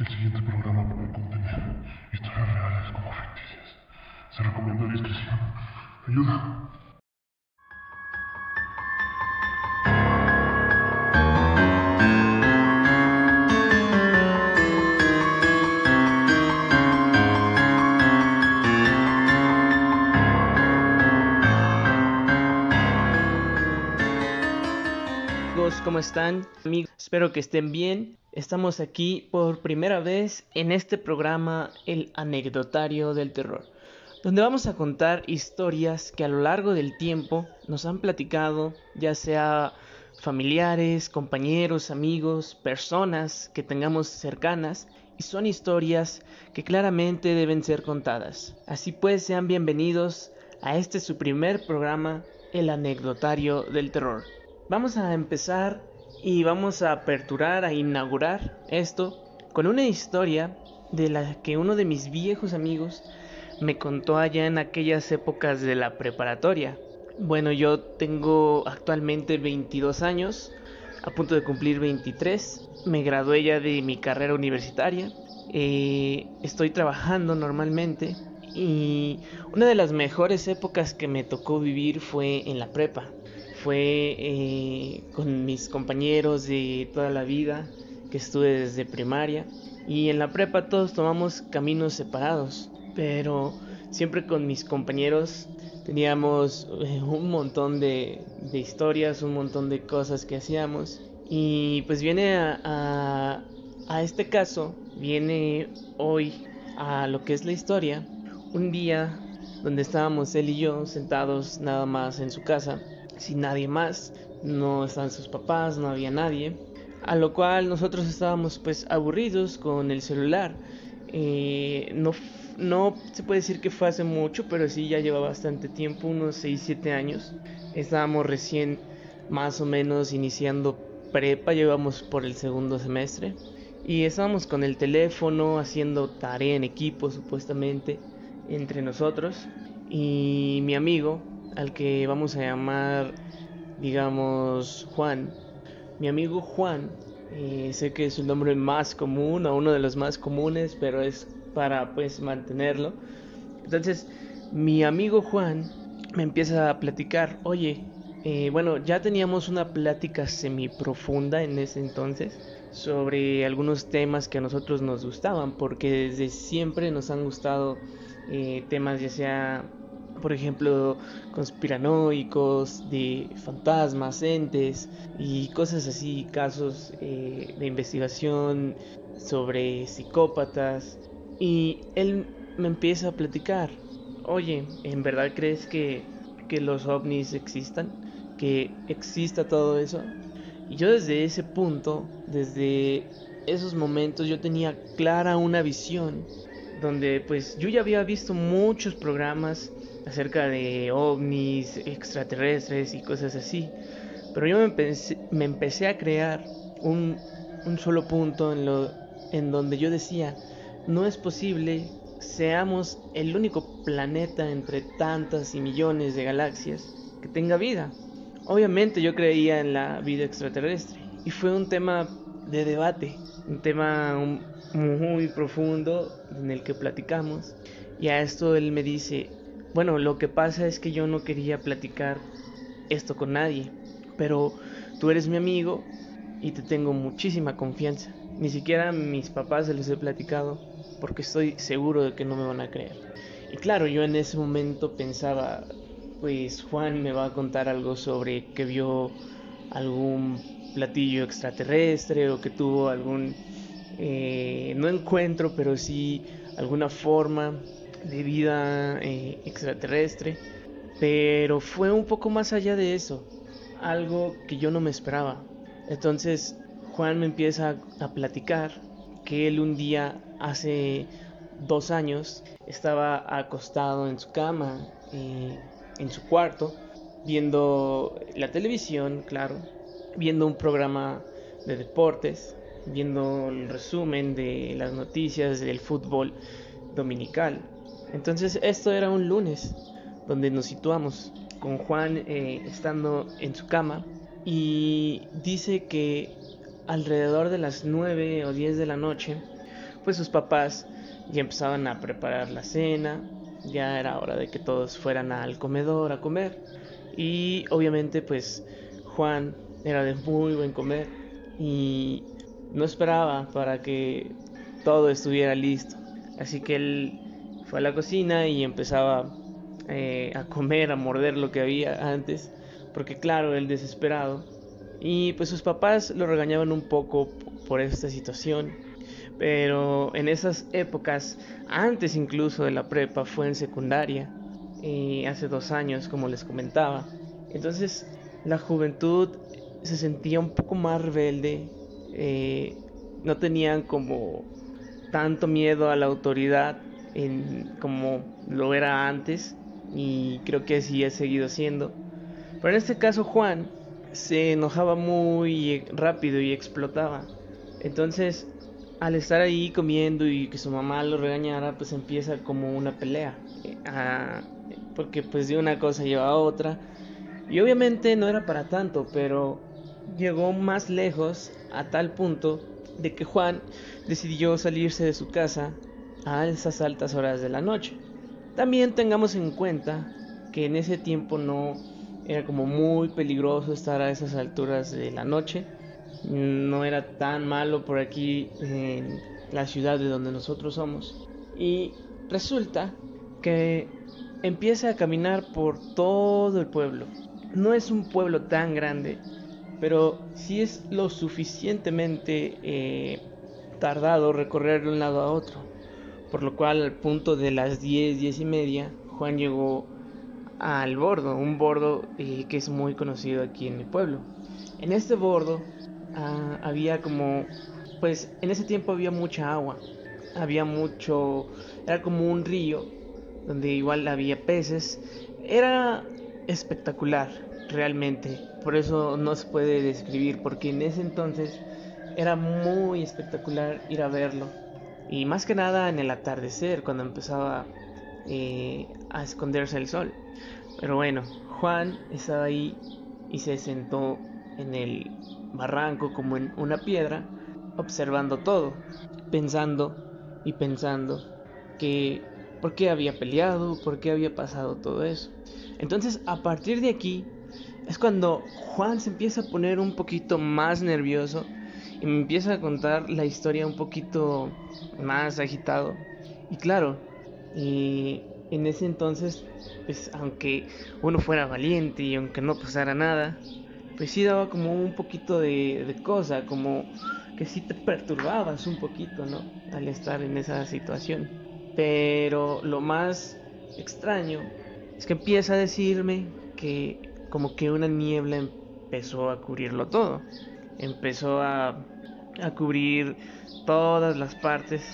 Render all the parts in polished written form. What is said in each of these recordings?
El siguiente programa puede contener historias reales como ficticias. Se recomienda discreción. Ayuda. ¿Cómo están, amigos? Espero que estén bien. Estamos aquí por primera vez en este programa El Anecdotario del Terror, donde vamos a contar historias que a lo largo del tiempo nos han platicado, ya sea familiares, compañeros, amigos, personas que tengamos cercanas, y son historias que claramente deben ser contadas. Así pues, sean bienvenidos a este su primer programa, El Anecdotario del Terror. Vamos a empezar y vamos a aperturar, a inaugurar esto con una historia de la que uno de mis viejos amigos me contó allá en aquellas épocas de la preparatoria. Bueno, yo tengo actualmente 22 años, a punto de cumplir 23. Me gradué ya de mi carrera universitaria. Estoy trabajando normalmente y una de las mejores épocas que me tocó vivir fue en la prepa. Fue con mis compañeros de toda la vida, que estuve desde primaria. Y en la prepa todos tomamos caminos separados, pero siempre con mis compañeros teníamos un montón de historias, un montón de cosas que hacíamos. Y pues viene a este caso, viene hoy a lo que es la historia. Un día donde estábamos él y yo sentados nada más en su casa, sin nadie más, no estaban sus papás, no había nadie, a lo cual nosotros estábamos pues aburridos con el celular. No se puede decir que fue hace mucho, pero sí ya lleva bastante tiempo, unos 6-7 años. Estábamos recién más o menos iniciando prepa, llevamos por el segundo semestre, y estábamos con el teléfono haciendo tarea en equipo supuestamente entre nosotros, y mi amigo, al que vamos a llamar, digamos, Juan. Mi amigo Juan, sé que es el nombre más común, o uno de los más comunes, pero es para pues mantenerlo. Entonces, mi amigo Juan me empieza a platicar. Oye, ya teníamos una plática semiprofunda en ese entonces sobre algunos temas que a nosotros nos gustaban, porque desde siempre nos han gustado temas, ya sea, por ejemplo, conspiranoicos, de fantasmas, entes y cosas así, casos de investigación sobre psicópatas. Y él me empieza a platicar. Oye, ¿en verdad crees que los ovnis existan? ¿Que exista todo eso? Y yo desde ese punto, desde esos momentos, yo tenía clara una visión donde pues yo ya había visto muchos programas acerca de ovnis, extraterrestres y cosas así, pero yo me empecé a crear un solo punto en donde yo decía, no es posible seamos el único planeta entre tantas y millones de galaxias que tenga vida. Obviamente yo creía en la vida extraterrestre, y fue un tema de debate, un tema muy profundo en el que platicamos. Y a esto él me dice, bueno, lo que pasa es que yo no quería platicar esto con nadie, pero tú eres mi amigo y te tengo muchísima confianza. Ni siquiera a mis papás se los he platicado porque estoy seguro de que no me van a creer. Y claro, yo en ese momento pensaba, pues Juan me va a contar algo sobre que vio algún platillo extraterrestre o que tuvo algún, no encuentro, pero sí alguna forma de vida extraterrestre. Pero fue un poco más allá de eso, algo que yo no me esperaba. Entonces Juan me empieza a platicar que él un día, hace 2 años, estaba acostado en su cama, en su cuarto, viendo la televisión, claro, viendo un programa de deportes, viendo el resumen de las noticias del fútbol dominical. Entonces esto era un lunes, donde nos situamos con Juan estando en su cama, y dice que alrededor de las 9 o 10 de la noche pues sus papás ya empezaban a preparar la cena, ya era hora de que todos fueran al comedor a comer. Y obviamente pues Juan era de muy buen comer y no esperaba para que todo estuviera listo. Así que él fue a la cocina y empezaba a comer, a morder lo que había antes, porque claro, él desesperado. Y pues sus papás lo regañaban un poco por esta situación. Pero en esas épocas, antes incluso de la prepa, fue en secundaria, hace 2 años, como les comentaba. Entonces la juventud se sentía un poco más rebelde, no tenían como tanto miedo a la autoridad como lo era antes, y creo que así ha seguido siendo. Pero en este caso Juan se enojaba muy rápido y explotaba. Entonces, al estar ahí comiendo y que su mamá lo regañara, pues empieza como una pelea, porque pues de una cosa lleva a otra. Y obviamente no era para tanto, pero llegó más lejos, a tal punto de que Juan decidió salirse de su casa a esas altas horas de la noche. También tengamos en cuenta que en ese tiempo no era como muy peligroso estar a esas alturas de la noche. No era tan malo por aquí en la ciudad de donde nosotros somos. Y resulta que empieza a caminar por todo el pueblo. No es un pueblo tan grande, pero sí es lo suficientemente tardado recorrer de un lado a otro. Por lo cual, al punto de las 10, 10 y media, Juan llegó al bordo, un bordo que es muy conocido aquí en mi pueblo. En este bordo había como, pues en ese tiempo había mucha agua, era como un río donde igual había peces, era espectacular realmente, por eso no se puede describir, porque en ese entonces era muy espectacular ir a verlo, y más que nada en el atardecer, cuando empezaba a esconderse el sol. Pero bueno, Juan estaba ahí y se sentó en el barranco como en una piedra, observando todo, pensando y pensando que por qué había peleado, por qué había pasado todo eso. Entonces, a partir de aquí es cuando Juan se empieza a poner un poquito más nervioso y me empieza a contar la historia un poquito más agitado. Y claro, en ese entonces, pues aunque uno fuera valiente y aunque no pasara nada, pues sí daba como un poquito de cosa, como que sí te perturbabas un poquito, ¿no?, al estar en esa situación. Pero lo más extraño es que empieza a decirme que como que una niebla empezó a cubrirlo todo. Empezó a cubrir todas las partes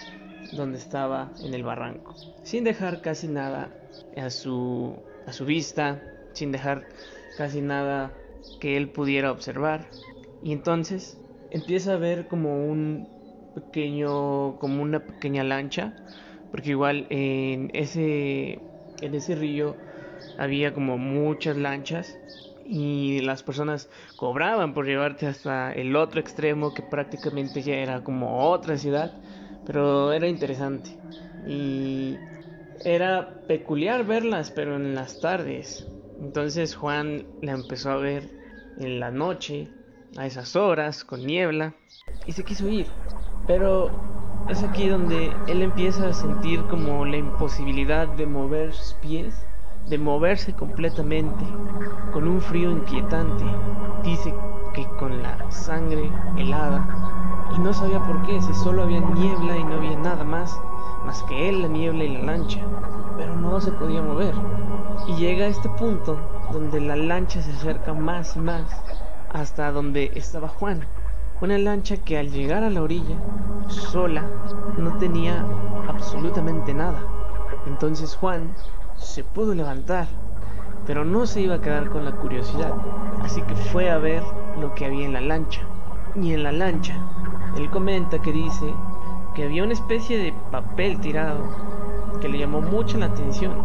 donde estaba en el barranco, sin dejar casi nada a su vista, sin dejar casi nada que él pudiera observar. Y entonces empieza a ver como una pequeña lancha, porque igual en ese río había como muchas lanchas y las personas cobraban por llevarte hasta el otro extremo, que prácticamente ya era como otra ciudad. Pero era interesante y era peculiar verlas, pero en las tardes. Entonces Juan la empezó a ver en la noche, a esas horas, con niebla, y se quiso ir. Pero es aquí donde él empieza a sentir como la imposibilidad de mover sus pies, de moverse completamente, con un frío inquietante. Dice que con la sangre helada, y no sabía por qué, si solo había niebla y no había nada más que él, la niebla y la lancha, pero no se podía mover. Y llega a este punto donde la lancha se acerca más y más hasta donde estaba Juan. Una lancha que al llegar a la orilla, sola, no tenía absolutamente nada. Entonces Juan se pudo levantar, pero no se iba a quedar con la curiosidad. Así que fue a ver lo que había en la lancha. Y en la lancha, él comenta que dice que había una especie de papel tirado que le llamó mucho la atención,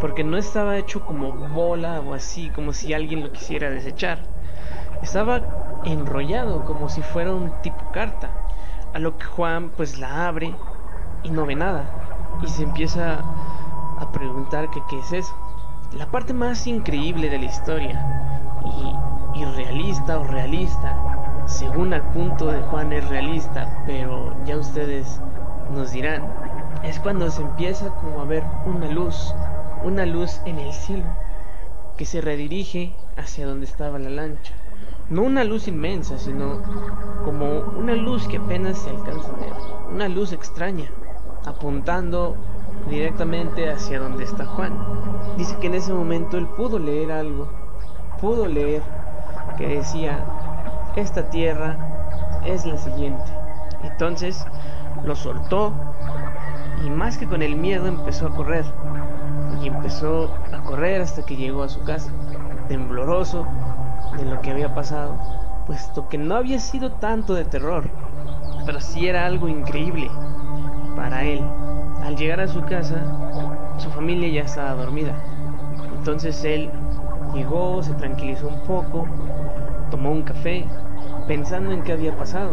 porque no estaba hecho como bola o así, como si alguien lo quisiera desechar. Estaba enrollado como si fuera un tipo carta, a lo que Juan pues la abre y no ve nada, y se empieza a preguntar que qué es eso. La parte más increíble de la historia, y irrealista o realista, según al punto de Juan es realista, pero ya ustedes nos dirán, es cuando se empieza como a ver una luz en el cielo, que se redirige hacia donde estaba la lancha. No una luz inmensa, sino como una luz que apenas se alcanza a ver, una luz extraña, apuntando directamente hacia donde está Juan. Dice que en ese momento él pudo leer algo, pudo leer que decía: esta tierra es la siguiente. Entonces lo soltó, y más que con el miedo empezó a correr, y empezó a correr hasta que llegó a su casa, tembloroso de lo que había pasado, puesto que no había sido tanto de terror, pero sí era algo increíble para él. Al llegar a su casa, su familia ya estaba dormida, entonces él llegó, se tranquilizó un poco, tomó un café, pensando en qué había pasado,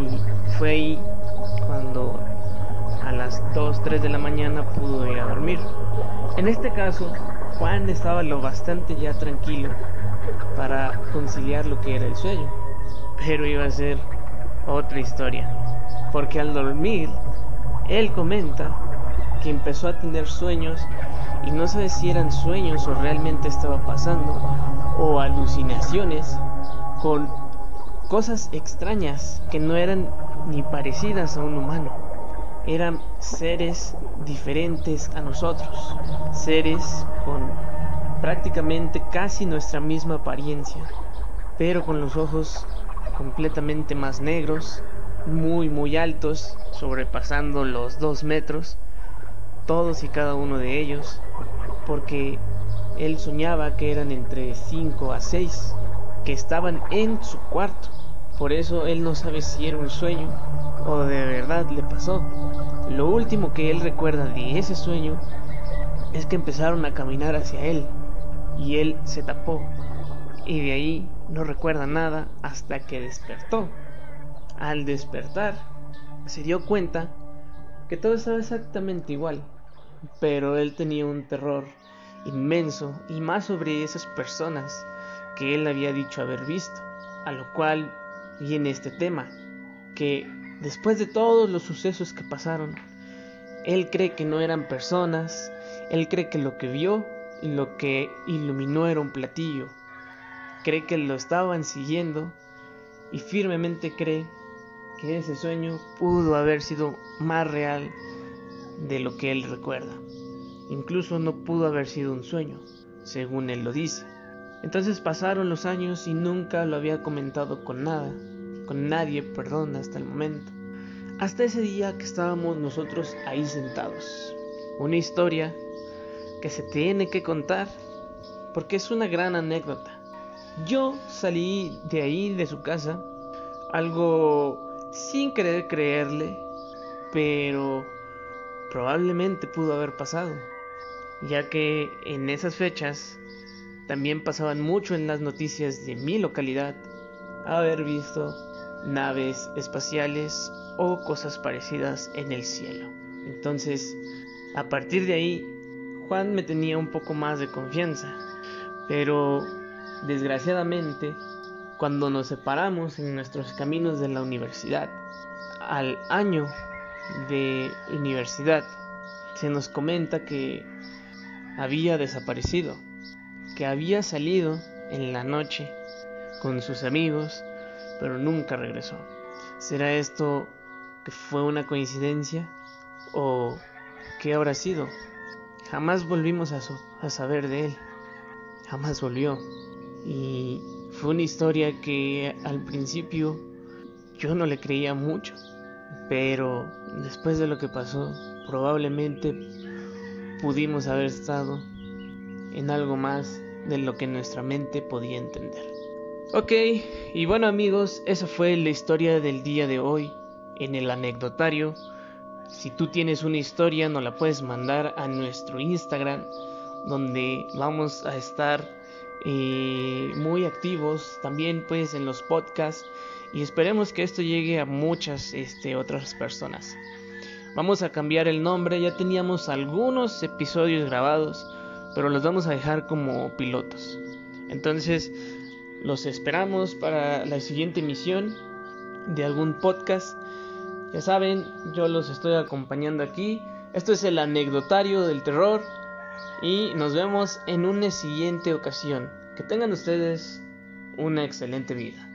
y fue ahí cuando a las 2, 3 de la mañana pudo ir a dormir. En este caso, Juan estaba lo bastante ya tranquilo para conciliar lo que era el sueño, pero iba a ser otra historia, porque al dormir, él comenta que empezó a tener sueños, y no sabe si eran sueños o realmente estaba pasando, o alucinaciones con cosas extrañas que no eran ni parecidas a un humano. Eran seres diferentes a nosotros, seres con prácticamente casi nuestra misma apariencia, pero con los ojos completamente más negros, muy muy altos, sobrepasando los 2 metros, todos y cada uno de ellos, porque él soñaba que eran entre 5 a 6, que estaban en su cuarto. Por eso él no sabe si era un sueño o de verdad le pasó. Lo último que él recuerda de ese sueño es que empezaron a caminar hacia él, y él se tapó, y de ahí no recuerda nada hasta que despertó. Al despertar se dio cuenta que todo estaba exactamente igual, pero él tenía un terror inmenso, y más sobre esas personas que él había dicho haber visto, a lo cual viene este tema, que después de todos los sucesos que pasaron, él cree que no eran personas, él cree que lo que vio y lo que iluminó era un platillo, cree que lo estaban siguiendo, y firmemente cree que ese sueño pudo haber sido más real de lo que él recuerda. Incluso no pudo haber sido un sueño, según él lo dice. Entonces pasaron los años y nunca lo había comentado con nadie, hasta el momento. Hasta ese día que estábamos nosotros ahí sentados. Una historia que se tiene que contar porque es una gran anécdota. Yo salí de ahí, de su casa, algo sin querer creerle, pero probablemente pudo haber pasado, ya que en esas fechas también pasaban mucho en las noticias de mi localidad haber visto naves espaciales o cosas parecidas en el cielo. Entonces, a partir de ahí, Juan me tenía un poco más de confianza, pero desgraciadamente, cuando nos separamos en nuestros caminos de la universidad, al año de universidad, se nos comenta que había desaparecido, que había salido en la noche con sus amigos, pero nunca regresó. ¿Será esto que fue una coincidencia? ¿O qué habrá sido? Jamás volvimos a saber de él. Jamás volvió. Y fue una historia que al principio yo no le creía mucho, pero después de lo que pasó, probablemente pudimos haber estado en algo más de lo que nuestra mente podía entender. Ok, y bueno amigos, esa fue la historia del día de hoy en el anecdotario. Si tú tienes una historia, nos la puedes mandar a nuestro Instagram, donde vamos a estar muy activos también, pues, en los podcasts, y esperemos que esto llegue a muchas otras personas. Vamos a cambiar el nombre, ya teníamos algunos episodios grabados, pero los vamos a dejar como pilotos. Entonces, los esperamos para la siguiente emisión de algún podcast. Ya saben, yo los estoy acompañando aquí. Esto es El Anecdotario del Terror y nos vemos en una siguiente ocasión. Que tengan ustedes una excelente vida.